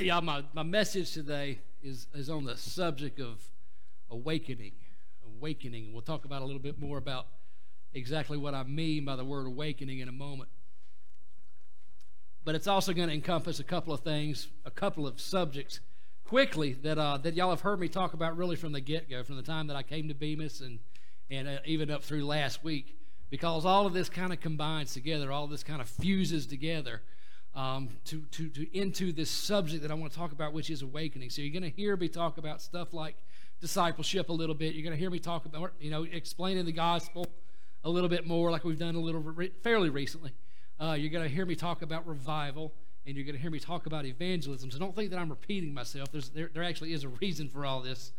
Y'all, my message today is on the subject of awakening. We'll talk about a little bit more about exactly what I mean by the word awakening in a moment. But it's also going to encompass a couple of things, a couple of subjects quickly that y'all have heard me talk about really from the get-go, from the time that I came to Bemis and even up through last week, because all of this kind of combines together, all of this kind of fuses together into this subject that I want to talk about, which is awakening. So you're going to hear me talk about stuff like discipleship a little bit. You're going to hear me talk about, explaining the gospel a little bit more, like we've done a little fairly recently. You're going to hear me talk about revival, and you're going to hear me talk about evangelism. So don't think that I'm repeating myself. There actually is a reason for all this.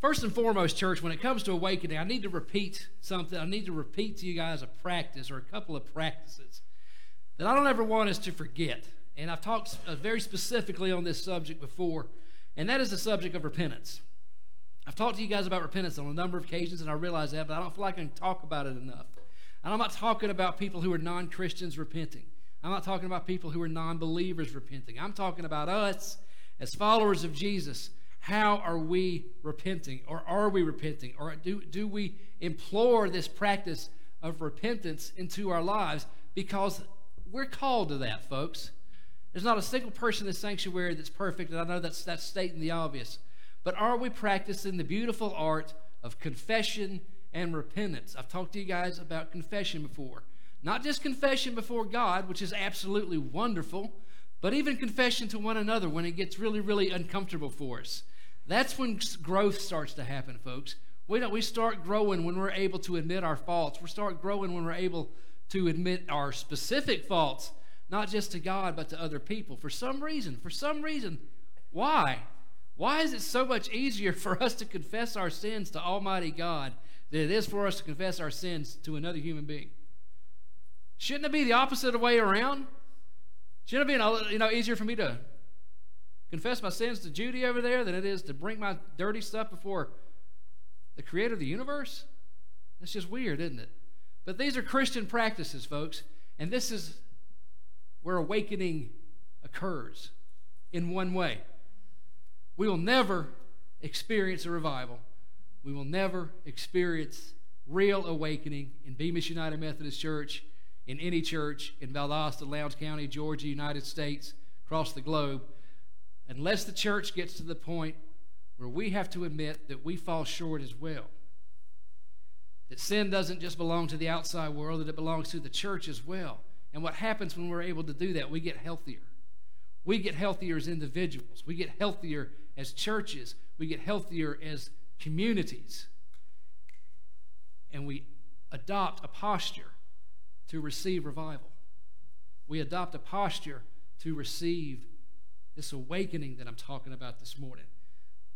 First and foremost, church, when it comes to awakening, I need to repeat something. I need to repeat to you guys a practice or a couple of practices that I don't ever want us to forget. And I've talked very specifically on this subject before, and that is the subject of repentance. I've talked to you guys about repentance on a number of occasions, and I realize that, but I don't feel like I can talk about it enough. And I'm not talking about people who are non-Christians repenting. I'm not talking about people who are non-believers repenting. I'm talking about us as followers of Jesus. How are we repenting? Or are we repenting? Or do we implore this practice of repentance into our lives? Because we're called to that, folks. There's not a single person in the sanctuary that's perfect, and I know that's stating the obvious. But are we practicing the beautiful art of confession and repentance? I've talked to you guys about confession before. Not just confession before God, which is absolutely wonderful, but even confession to one another when it gets really, really uncomfortable for us. That's when growth starts to happen, folks. We start growing when we're able to admit our faults. We start growing when we're able to admit our specific faults, not just to God, but to other people. For some reason, why? Why is it so much easier for us to confess our sins to Almighty God than it is for us to confess our sins to another human being? Shouldn't it be the opposite way around? Shouldn't it be easier for me to confess my sins to Judy over there than it is to bring my dirty stuff before the creator of the universe? That's just weird, isn't it? But these are Christian practices, folks, and this is where awakening occurs in one way. We will never experience a revival. We will never experience real awakening in Bemis United Methodist Church, in any church in Valdosta, Lowndes County, Georgia, United States, across the globe, unless the church gets to the point where we have to admit that we fall short as well. That sin doesn't just belong to the outside world, that it belongs to the church as well. And what happens when we're able to do that? We get healthier. We get healthier as individuals. We get healthier as churches. We get healthier as communities. And we adopt a posture to receive revival. We adopt a posture to receive this awakening that I'm talking about this morning.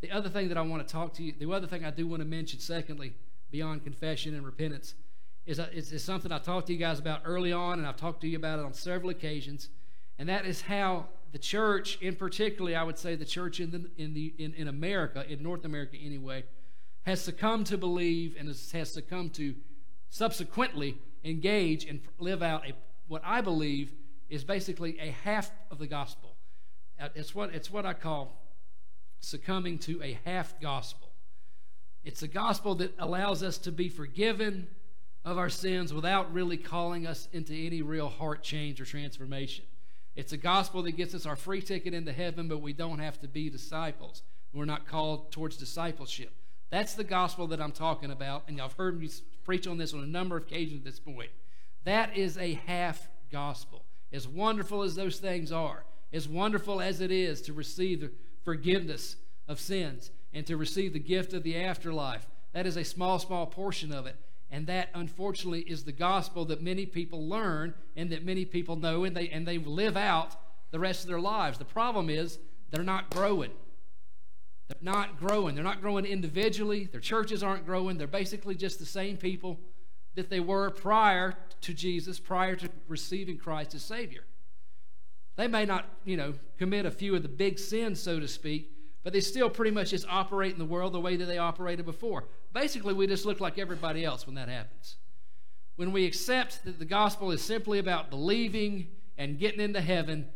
The other thing that I want to talk to you, the other thing I do want to mention, secondly, beyond confession and repentance, is something I talked to you guys about early on, and I've talked to you about it on several occasions, and that is how the church, in particularly, I would say the church in America, in North America anyway, has succumbed to believe and has succumbed to subsequently engage and live out what I believe is basically a half of the gospel. It's what I call succumbing to a half gospel. It's a gospel that allows us to be forgiven of our sins without really calling us into any real heart change or transformation. It's a gospel that gets us our free ticket into heaven, but we don't have to be disciples. We're not called towards discipleship. That's the gospel that I'm talking about, and I've heard me preach on this on a number of occasions at this point. That is a half gospel. As wonderful as those things are, as wonderful as it is to receive the forgiveness of sins and to receive the gift of the afterlife, that is a small, small portion of it. And that, unfortunately, is the gospel that many people learn and that many people know, and they live out the rest of their lives. The problem is they're not growing. They're not growing. They're not growing individually. Their churches aren't growing. They're basically just the same people that they were prior to Jesus, prior to receiving Christ as Savior. They may not, commit a few of the big sins, so to speak, but they still pretty much just operate in the world the way that they operated before. Basically, we just look like everybody else when that happens. When we accept that the gospel is simply about believing and getting into heaven,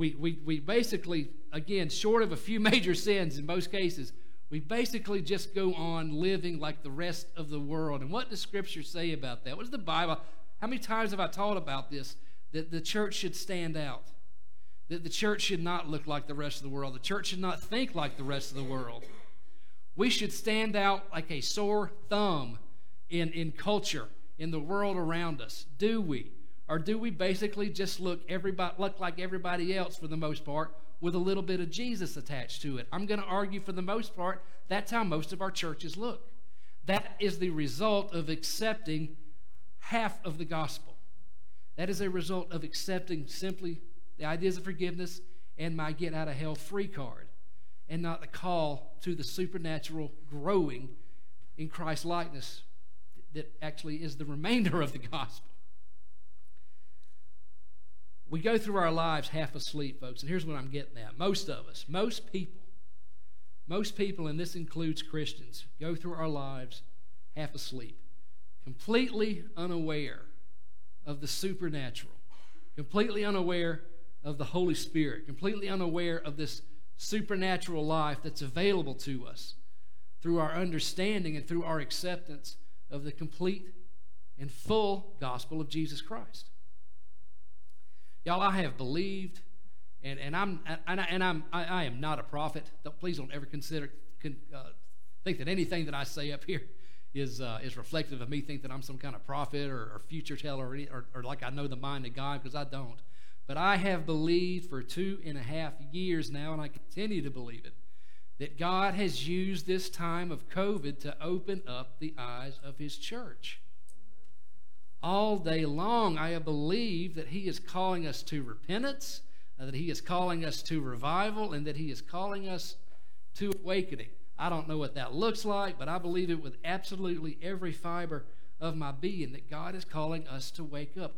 we basically, again, short of a few major sins in most cases, we basically just go on living like the rest of the world. And what does Scripture say about that? What does the Bible? How many times have I taught about this, that the church should stand out, that the church should not look like the rest of the world, the church should not think like the rest of the world. We should stand out like a sore thumb in culture, in the world around us. Do we? Or do we basically just look like everybody else for the most part, with a little bit of Jesus attached to it? I'm going to argue, for the most part, that's how most of our churches look. That is the result of accepting half of the gospel. That is a result of accepting simply the ideas of forgiveness and my get out of hell free card, and not the call to the supernatural growing in Christ likeness that actually is the remainder of the gospel. We go through our lives half asleep, folks, and here's what I'm getting at. Most of us, most people, and this includes Christians, go through our lives half asleep, completely unaware of the supernatural, completely unaware of the Holy Spirit, completely unaware of this supernatural life that's available to us through our understanding and through our acceptance of the complete and full gospel of Jesus Christ. Y'all, I have believed, and I am not a prophet. Please don't ever think that anything that I say up here is reflective of me thinking that I'm some kind of prophet or future teller or like I know the mind of God, because I don't. But I have believed for 2.5 years now, and I continue to believe it, that God has used this time of COVID to open up the eyes of His church. All day long, I believe that He is calling us to repentance, that He is calling us to revival, and that He is calling us to awakening. I don't know what that looks like, but I believe it with absolutely every fiber of my being that God is calling us to wake up.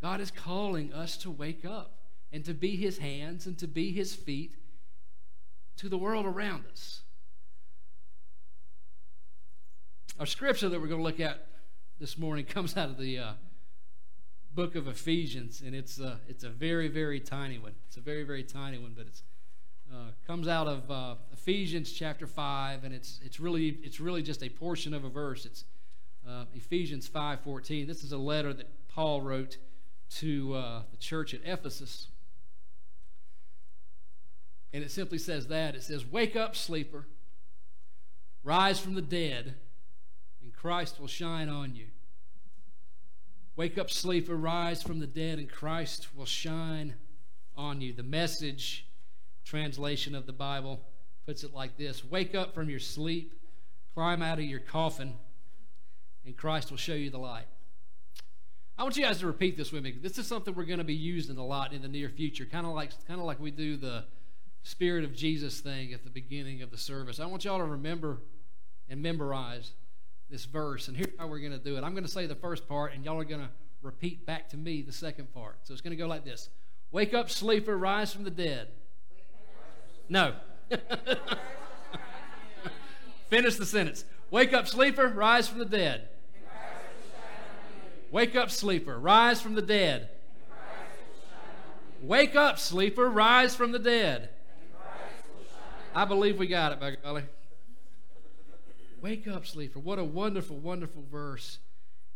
God is calling us to wake up and to be His hands and to be His feet to the world around us. Our scripture that we're going to look at this morning comes out of the book of Ephesians, and it's a very, very tiny one. It's a very, very tiny one, but it comes out of Ephesians chapter 5, and it's really just a portion of a verse. It's Ephesians 5:14. This is a letter that Paul wrote to the church at Ephesus, and it simply says that. It says, "Wake up, sleeper, rise from the dead, and Christ will shine on you." Wake up, sleeper, rise from the dead, and Christ will shine on you. The Message translation of the Bible puts it like this: "Wake up from your sleep, climb out of your coffin, and Christ will show you the light." I want you guys to repeat this with me. This is something we're going to be using a lot in the near future, kind of like we do the Spirit of Jesus thing at the beginning of the service. I want y'all to remember and memorize this verse, and here's how we're going to do it. I'm going to say the first part, and y'all are going to repeat back to me the second part. So it's going to go like this: "Wake up, sleeper, rise from the dead." No. Finish the sentence. "Wake up, sleeper, rise from the dead." "Wake up, sleeper, rise from the dead." "Wake up, sleeper, rise from the dead." I believe we got it, by golly. Wake up, sleeper. What a wonderful, wonderful verse.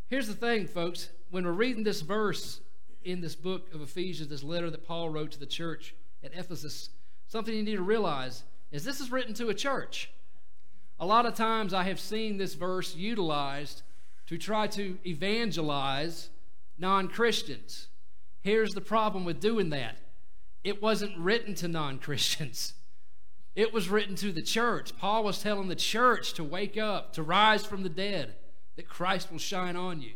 Here's the thing, folks. When we're reading this verse in this book of Ephesians, this letter that Paul wrote to the church at Ephesus, something you need to realize is this is written to a church. A lot of times I have seen this verse utilized to try to evangelize non-Christians. Here's the problem with doing that. It wasn't written to non-Christians. It was written to the church. Paul was telling the church to wake up, to rise from the dead, that Christ will shine on you.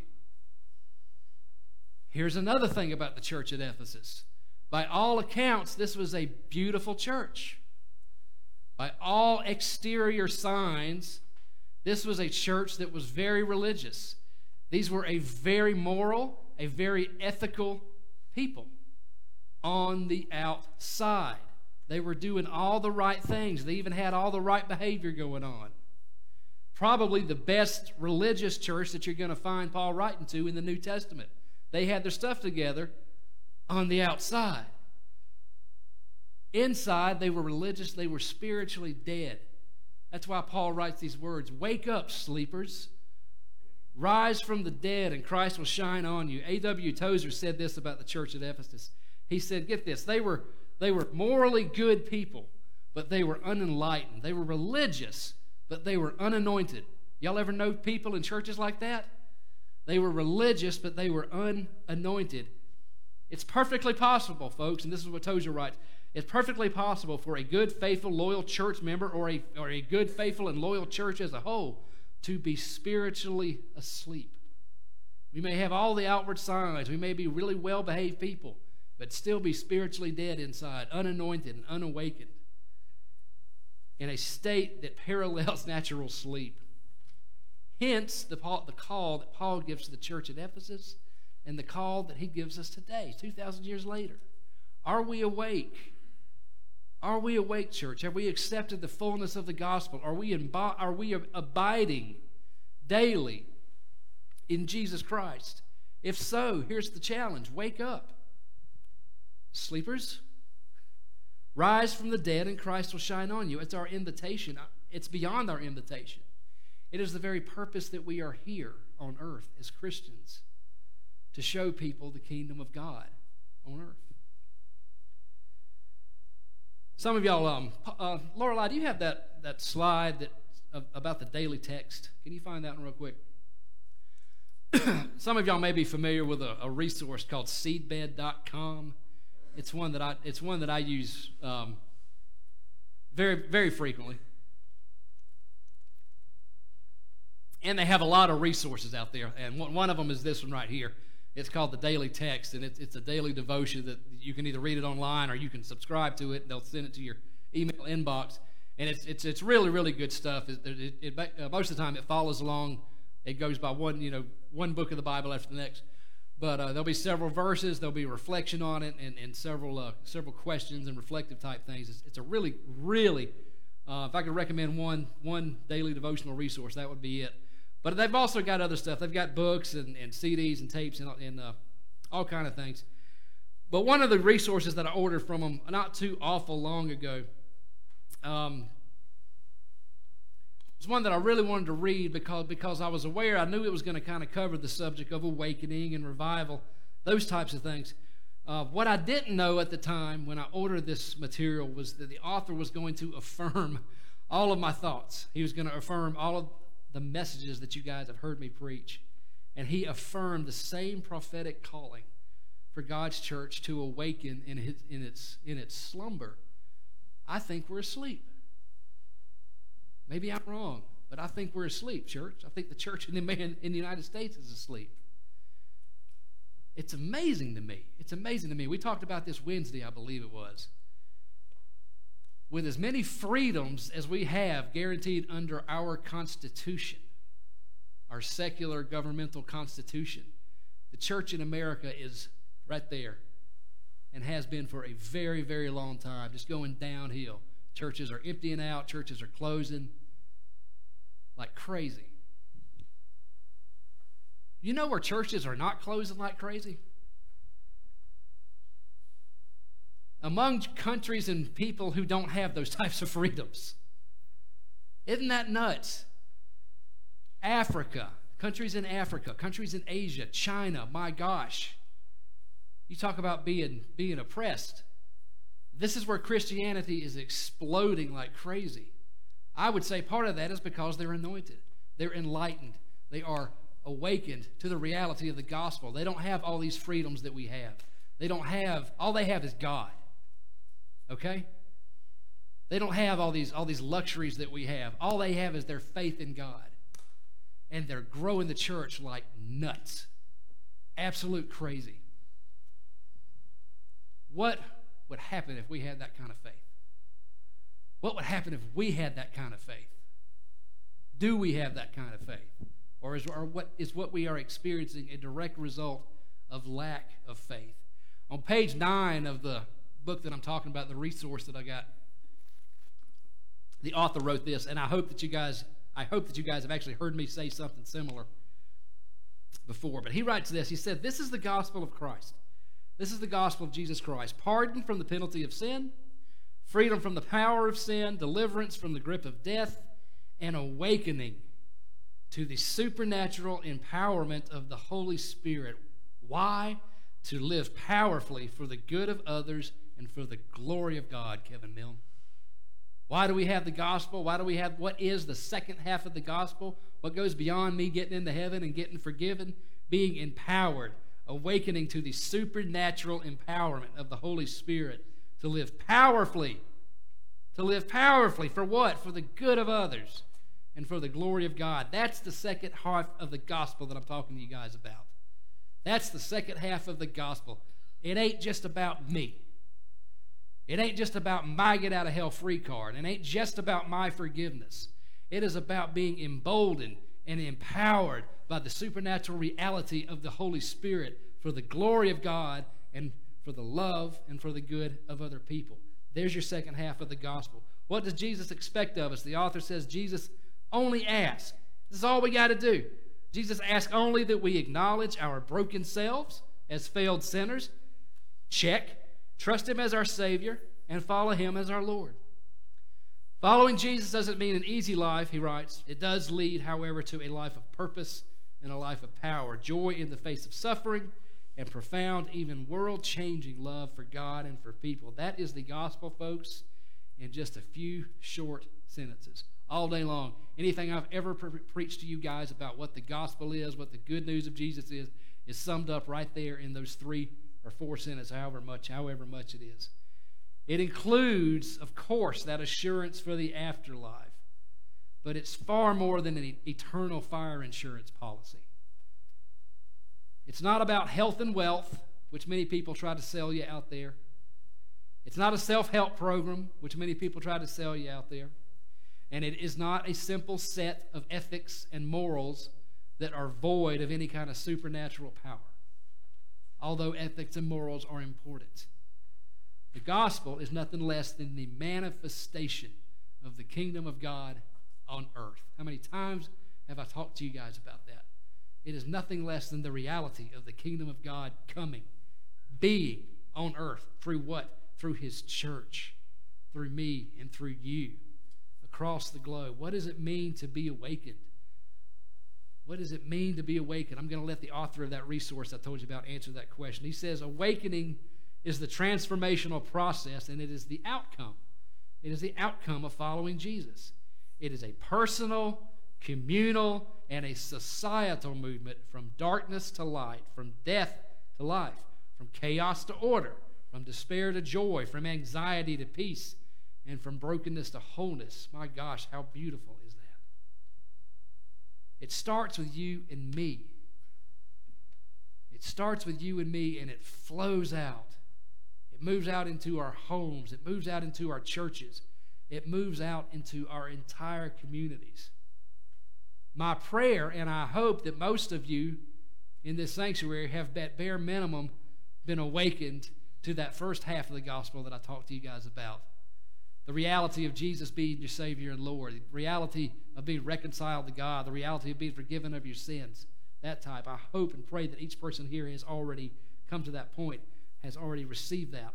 Here's another thing about the church at Ephesus. By all accounts, this was a beautiful church. By all exterior signs, this was a church that was very religious. These were a very moral, a very ethical people on the outside. They were doing all the right things. They even had all the right behavior going on. Probably the best religious church that you're going to find Paul writing to in the New Testament. They had their stuff together on the outside. Inside, they were religious. They were spiritually dead. That's why Paul writes these words, "Wake up, sleepers. Rise from the dead, and Christ will shine on you." A.W. Tozer said this about the church at Ephesus. He said, get this, they were morally good people, but they were unenlightened. They were religious, but they were unanointed. Y'all ever know people in churches like that? They were religious, but they were unanointed. It's perfectly possible, folks, and this is what Tozer writes, it's perfectly possible for a good, faithful, loyal church member or a good, faithful, and loyal church as a whole to be spiritually asleep. We may have all the outward signs. We may be really well-behaved people, but still be spiritually dead inside, unanointed and unawakened, in a state that parallels natural sleep. Hence, the call that Paul gives to the church at Ephesus and the call that he gives us today, 2,000 years later. Are we awake? Are we awake, church? Have we accepted the fullness of the gospel? Are we abiding daily in Jesus Christ? If so, here's the challenge. Wake up, sleepers. Rise from the dead and Christ will shine on you. It's our invitation. It's beyond our invitation. It is the very purpose that we are here on earth as Christians, to show people the kingdom of God on earth. Some of y'all, Lorelai, do you have that slide about the daily text? Can you find that one real quick? Some of y'all may be familiar with a resource called Seedbed.com. It's one that I use very, very frequently. And they have a lot of resources out there, and one of them is this one right here. It's called the Daily Text, and it's a daily devotion that you can either read it online or you can subscribe to it. They'll send it to your email inbox, and it's really, really good stuff. Most of the time, it follows along. It goes by one book of the Bible after the next, but there'll be several verses. There'll be reflection on it, and several questions and reflective type things. It's a really, really. If I could recommend one daily devotional resource, that would be it. But they've also got other stuff. They've got books and CDs and tapes and all kind of things. But one of the resources that I ordered from them not too awful long ago was one that I really wanted to read because I was aware, I knew it was going to kind of cover the subject of awakening and revival, those types of things. What I didn't know at the time when I ordered this material was that the author was going to affirm all of my thoughts. He was going to affirm all of the messages that you guys have heard me preach. And he affirmed the same prophetic calling for God's church to awaken in its slumber. I think we're asleep. Maybe I'm wrong, but I think we're asleep, church. I think the church in the United States is asleep. It's amazing to me. It's amazing to me. We talked about this Wednesday, I believe it was. With as many freedoms as we have guaranteed under our Constitution, our secular governmental Constitution, the church in America is right there and has been for a very, very long time, just going downhill. Churches are emptying out. Churches are closing like crazy. You know where churches are not closing like crazy? Among countries and people who don't have those types of freedoms. Isn't that nuts? Africa, countries in Asia, China, my gosh. You talk about being oppressed. This is where Christianity is exploding like crazy. I would say part of that is because they're anointed. They're enlightened. They are awakened to the reality of the gospel. They don't have all these freedoms that we have. They don't have, all they have is God. Okay? They don't have all these luxuries that we have. All they have is their faith in God. And they're growing the church like nuts. Absolute crazy. What would happen if we had that kind of faith? What would happen if we had that kind of faith? Do we have that kind of faith? Or is what we are experiencing a direct result of lack of faith? On page 9 of the book that I'm talking about, the resource that I got, the author wrote this, and I hope that you guys have actually heard me say something similar before. But he writes this. He said, "This is the gospel of Christ. This is the gospel of Jesus Christ. Pardon from the penalty of sin, freedom from the power of sin, deliverance from the grip of death, and awakening to the supernatural empowerment of the Holy Spirit. Why? To live powerfully for the good of others and for the glory of God, Kevin Milne. Why do we have the gospel? Why do we have what is the second half of the gospel? What goes beyond me getting into heaven and getting forgiven? Being empowered, awakening to the supernatural empowerment of the Holy Spirit to live powerfully. To live powerfully for what? For the good of others and for the glory of God. That's the second half of the gospel that I'm talking to you guys about. That's the second half of the gospel. It ain't just about me. It ain't just about my get out of hell free card. It ain't just about my forgiveness. It is about being emboldened and empowered by the supernatural reality of the Holy Spirit for the glory of God and for the love and for the good of other people. There's your second half of the gospel. What does Jesus expect of us? The author says, Jesus, only ask. This is all we got to do. Jesus asks only that we acknowledge our broken selves as failed sinners. Check. Trust Him as our Savior and follow Him as our Lord. Following Jesus doesn't mean an easy life, he writes. It does lead, however, to a life of purpose and a life of power, joy in the face of suffering, and profound, even world-changing love for God and for people. That is the gospel, folks, in just a few short sentences. All day long, anything I've ever preached to you guys about what the gospel is, what the good news of Jesus is summed up right there in those 3 or 4 sentences, however much it is. It includes, of course, that assurance for the afterlife, but it's far more than an eternal fire insurance policy. It's not about health and wealth, which many people try to sell you out there. It's not a self-help program, which many people try to sell you out there. And it is not a simple set of ethics and morals that are void of any kind of supernatural power, although ethics and morals are important. The gospel is nothing less than the manifestation of the kingdom of God on earth. How many times have I talked to you guys about that? It is nothing less than the reality of the kingdom of God coming, being on earth. Through what? Through His church, through me and through you across the globe. What does it mean to be awakened? What does it mean to be awakened? I'm going to let the author of that resource I told you about answer that question. He says, awakening is the transformational process, and it is the outcome. It is the outcome of following Jesus. It is a personal, communal, and a societal movement from darkness to light, from death to life, from chaos to order, from despair to joy, from anxiety to peace, and from brokenness to wholeness. My gosh, how beautiful is that? It starts with you and me. It starts with you and me, and it flows out. It moves out into our homes. It moves out into our churches. It moves out into our entire communities. My prayer, and I hope that most of you in this sanctuary have at bare minimum been awakened to that first half of the gospel that I talked to you guys about. The reality of Jesus being your Savior and Lord. The reality of being reconciled to God. The reality of being forgiven of your sins. That type. I hope and pray that each person here has already come to that point, has already received that.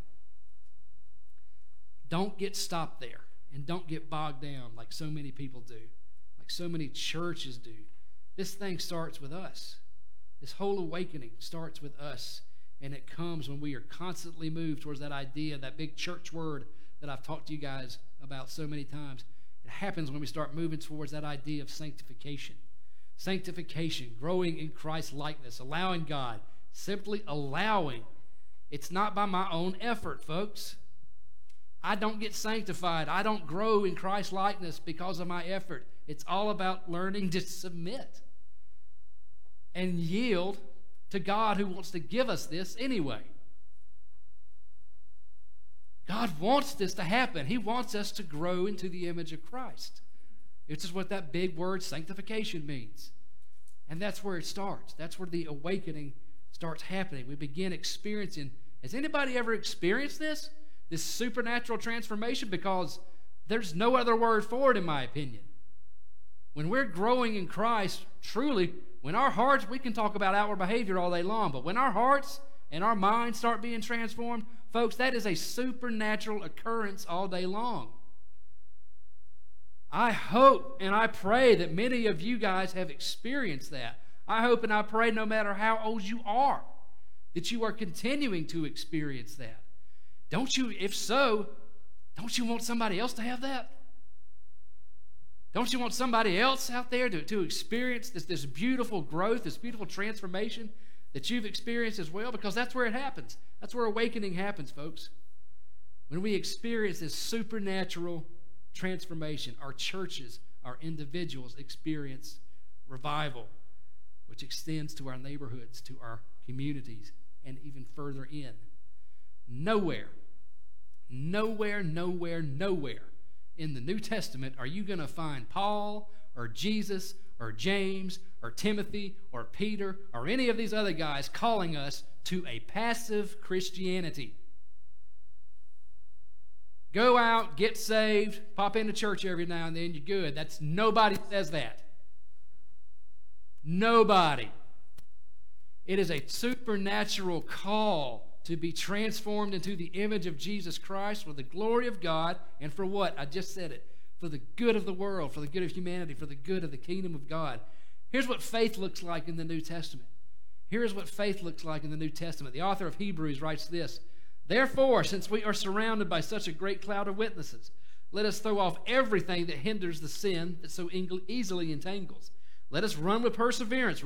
Don't get stopped there, and don't get bogged down like so many people do, like so many churches do. This thing starts with us. This whole awakening starts with us, and it comes when we are constantly moved towards that idea, that big church word that I've talked to you guys about so many times. It happens when we start moving towards that idea of sanctification. Sanctification, growing in Christ's likeness, allowing God, simply allowing. It's not by my own effort, folks. I don't get sanctified. I don't grow in Christ's likeness because of my effort. It's all about learning to submit and yield to God, who wants to give us this anyway. God wants this to happen. He wants us to grow into the image of Christ. It's just what that big word sanctification means. And that's where it starts. That's where the awakening starts happening. We begin experiencing. Has anybody ever experienced this supernatural transformation? Because there's no other word for it, in my opinion. When we're growing in Christ, truly, when our hearts, we can talk about outward behavior all day long, but when our hearts and our minds start being transformed, Folks, that is a supernatural occurrence all day long. I hope and I pray that many of you guys have experienced that. I hope and I pray, no matter how old you are, that you are continuing to experience that. Don't you, if so, don't you want somebody else to have that? Don't you want somebody else out there to experience this beautiful growth, this beautiful transformation that you've experienced as well? Because that's where it happens. That's where awakening happens, folks. When we experience this supernatural transformation, our churches, our individuals experience revival, which extends to our neighborhoods, to our communities, and even further in. Nowhere in the New Testament are you going to find Paul or Jesus or James or Timothy or Peter or any of these other guys calling us to a passive Christianity. Go out, get saved, pop into church every now and then, you're good. Nobody says that. Nobody. It is a supernatural call to be transformed into the image of Jesus Christ for the glory of God, and for what? I just said it. For the good of the world, for the good of humanity, for the good of the kingdom of God. Here's what faith looks like in the New Testament. The author of Hebrews writes this: "Therefore, since we are surrounded by such a great cloud of witnesses, let us throw off everything that hinders the sin that so easily entangles. Let us run with perseverance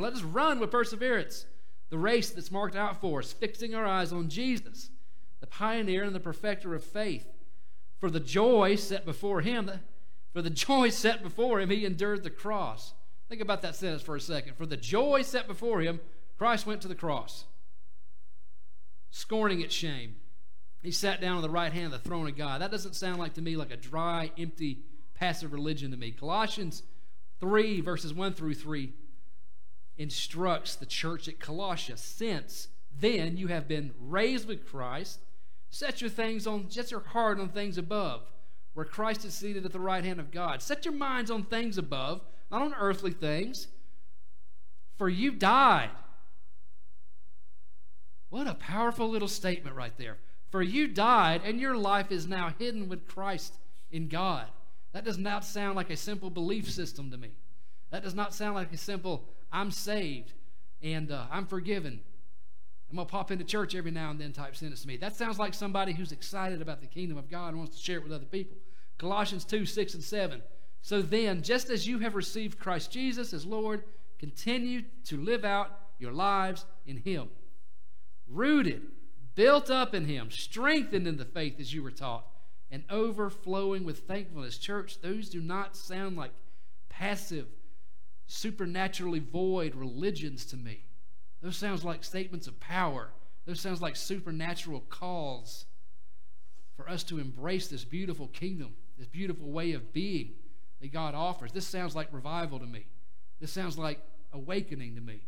the race that's marked out for us, fixing our eyes on Jesus, the pioneer and the perfecter of faith. For the joy set before him, he endured the cross." Think about that sentence for a second. For the joy set before him, Christ went to the cross, scorning its shame. He sat down on the right hand of the throne of God. That doesn't sound like to me like a dry, empty, passive religion to me. Colossians 3, verses 1 through 3. Instructs the church at Colossia, "Since then you have been raised with Christ, set your heart on things above, where Christ is seated at the right hand of God. Set your minds on things above, not on earthly things, for you died." What a powerful little statement right there. For you died, and your life is now hidden with Christ in God. That does not sound like a simple belief system to me. That does not sound like a simple, I'm saved and I'm forgiven, I'm going to pop into church every now and then type sentence to me. That sounds like somebody who's excited about the kingdom of God and wants to share it with other people. Colossians 2, 6 and 7. "So then, just as you have received Christ Jesus as Lord, continue to live out your lives in him, rooted, built up in him, strengthened in the faith as you were taught, and overflowing with thankfulness." Church, those do not sound like passive, supernaturally void religions to me. Those sounds like statements of power. Those sounds like supernatural calls for us to embrace this beautiful kingdom, this beautiful way of being that God offers. This sounds like revival to me. This sounds like awakening to me.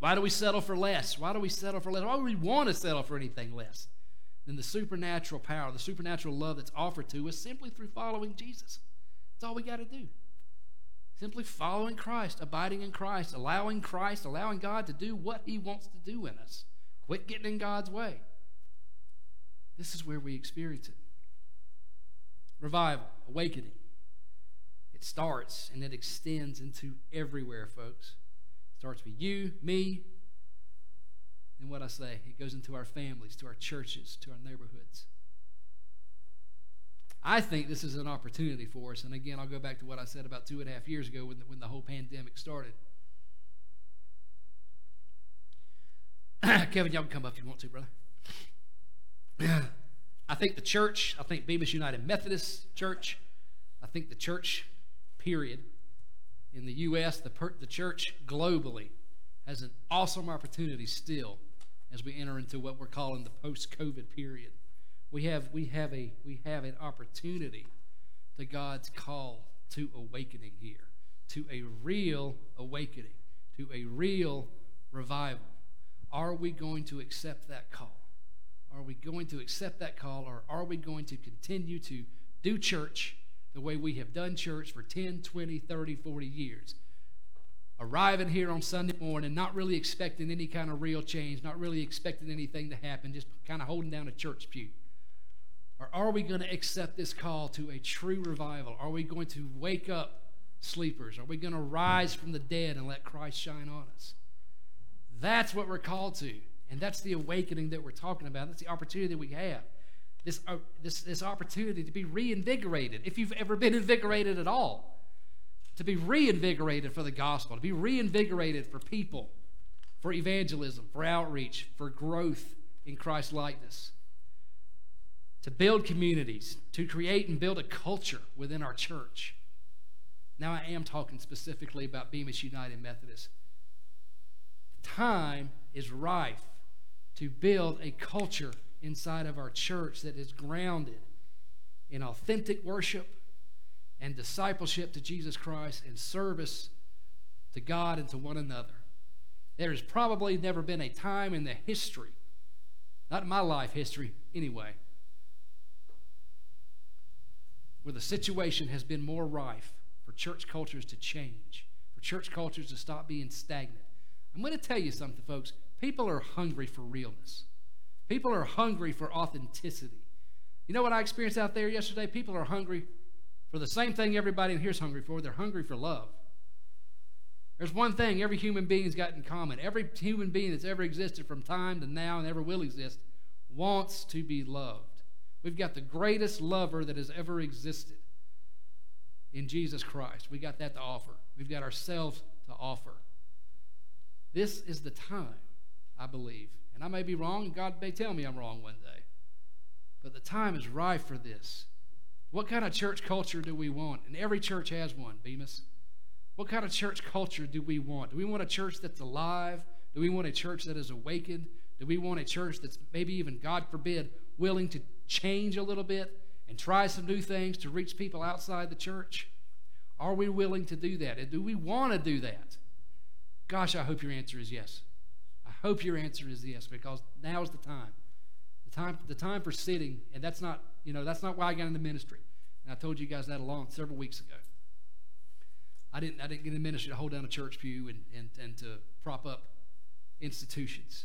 Why do we settle for less? Why do we want to settle for anything less than the supernatural power, the supernatural love that's offered to us simply through following Jesus? That's all we got to do. Simply following Christ, abiding in Christ, allowing God to do what he wants to do in us. Quit getting in God's way. This is where we experience it. Revival, awakening. It starts and it extends into everywhere, folks. It starts with you, me, and what I say. It goes into our families, to our churches, to our neighborhoods. I think this is an opportunity for us. And again, I'll go back to what I said about 2.5 years ago when the whole pandemic started. Kevin, y'all can come up if you want to, brother. I think Bemis United Methodist Church, I think the church, period, in the U.S., the church globally has an awesome opportunity still as we enter into what we're calling the post-COVID period. We have an opportunity to God's call to awakening here, to a real awakening, to a real revival. Are we going to accept that call? Or are we going to continue to do church the way we have done church for 10, 20, 30, 40 years? arriving here on Sunday morning, not really expecting any kind of real change, not really expecting anything to happen, just kind of holding down a church pew? Or are we going to accept this call to a true revival? Are we going to wake up sleepers? Are we going to rise from the dead and let Christ shine on us? That's what we're called to, and that's the awakening that we're talking about. That's the opportunity that we have. This opportunity to be reinvigorated, if you've ever been invigorated at all, to be reinvigorated for the gospel, to be reinvigorated for people, for evangelism, for outreach, for growth in Christ's likeness, to build communities, to create and build a culture within our church. Now I am talking specifically about Bemis United Methodist. The time is rife to build a culture inside of our church that is grounded in authentic worship and discipleship to Jesus Christ and service to God and to one another. There has probably never been a time in the history, not in my life history anyway, where the situation has been more rife for church cultures to change, for church cultures to stop being stagnant. I'm going to tell you something, folks. People are hungry for realness. People are hungry for authenticity. You know what I experienced out there yesterday? People are hungry for the same thing everybody in here is hungry for. They're hungry for love. There's one thing every human being's got in common. Every human being that's ever existed from time to now and ever will exist wants to be loved. We've got the greatest lover that has ever existed in Jesus Christ. We got that to offer. We've got ourselves to offer. This is the time, I believe. And I may be wrong, and God may tell me I'm wrong one day. But the time is ripe for this. What kind of church culture do we want? And every church has one, Bemis. What kind of church culture do we want? Do we want a church that's alive? Do we want a church that is awakened? Do we want a church that's maybe even, God forbid, willing to change a little bit and try some new things to reach people outside the church? Are we willing to do that? And do we want to do that? Gosh, I hope your answer is yes. I hope your answer is yes, because now is the time. The time for sitting, and that's not, that's not why I got into ministry. And I told you guys that several weeks ago. I didn't get into ministry to hold down a church pew and to prop up institutions,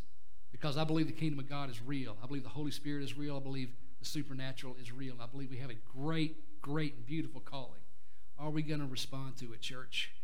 because I believe the kingdom of God is real. I believe the Holy Spirit is real. I believe the supernatural is real. I believe we have a great, great, and beautiful calling. Are we going to respond to it, church?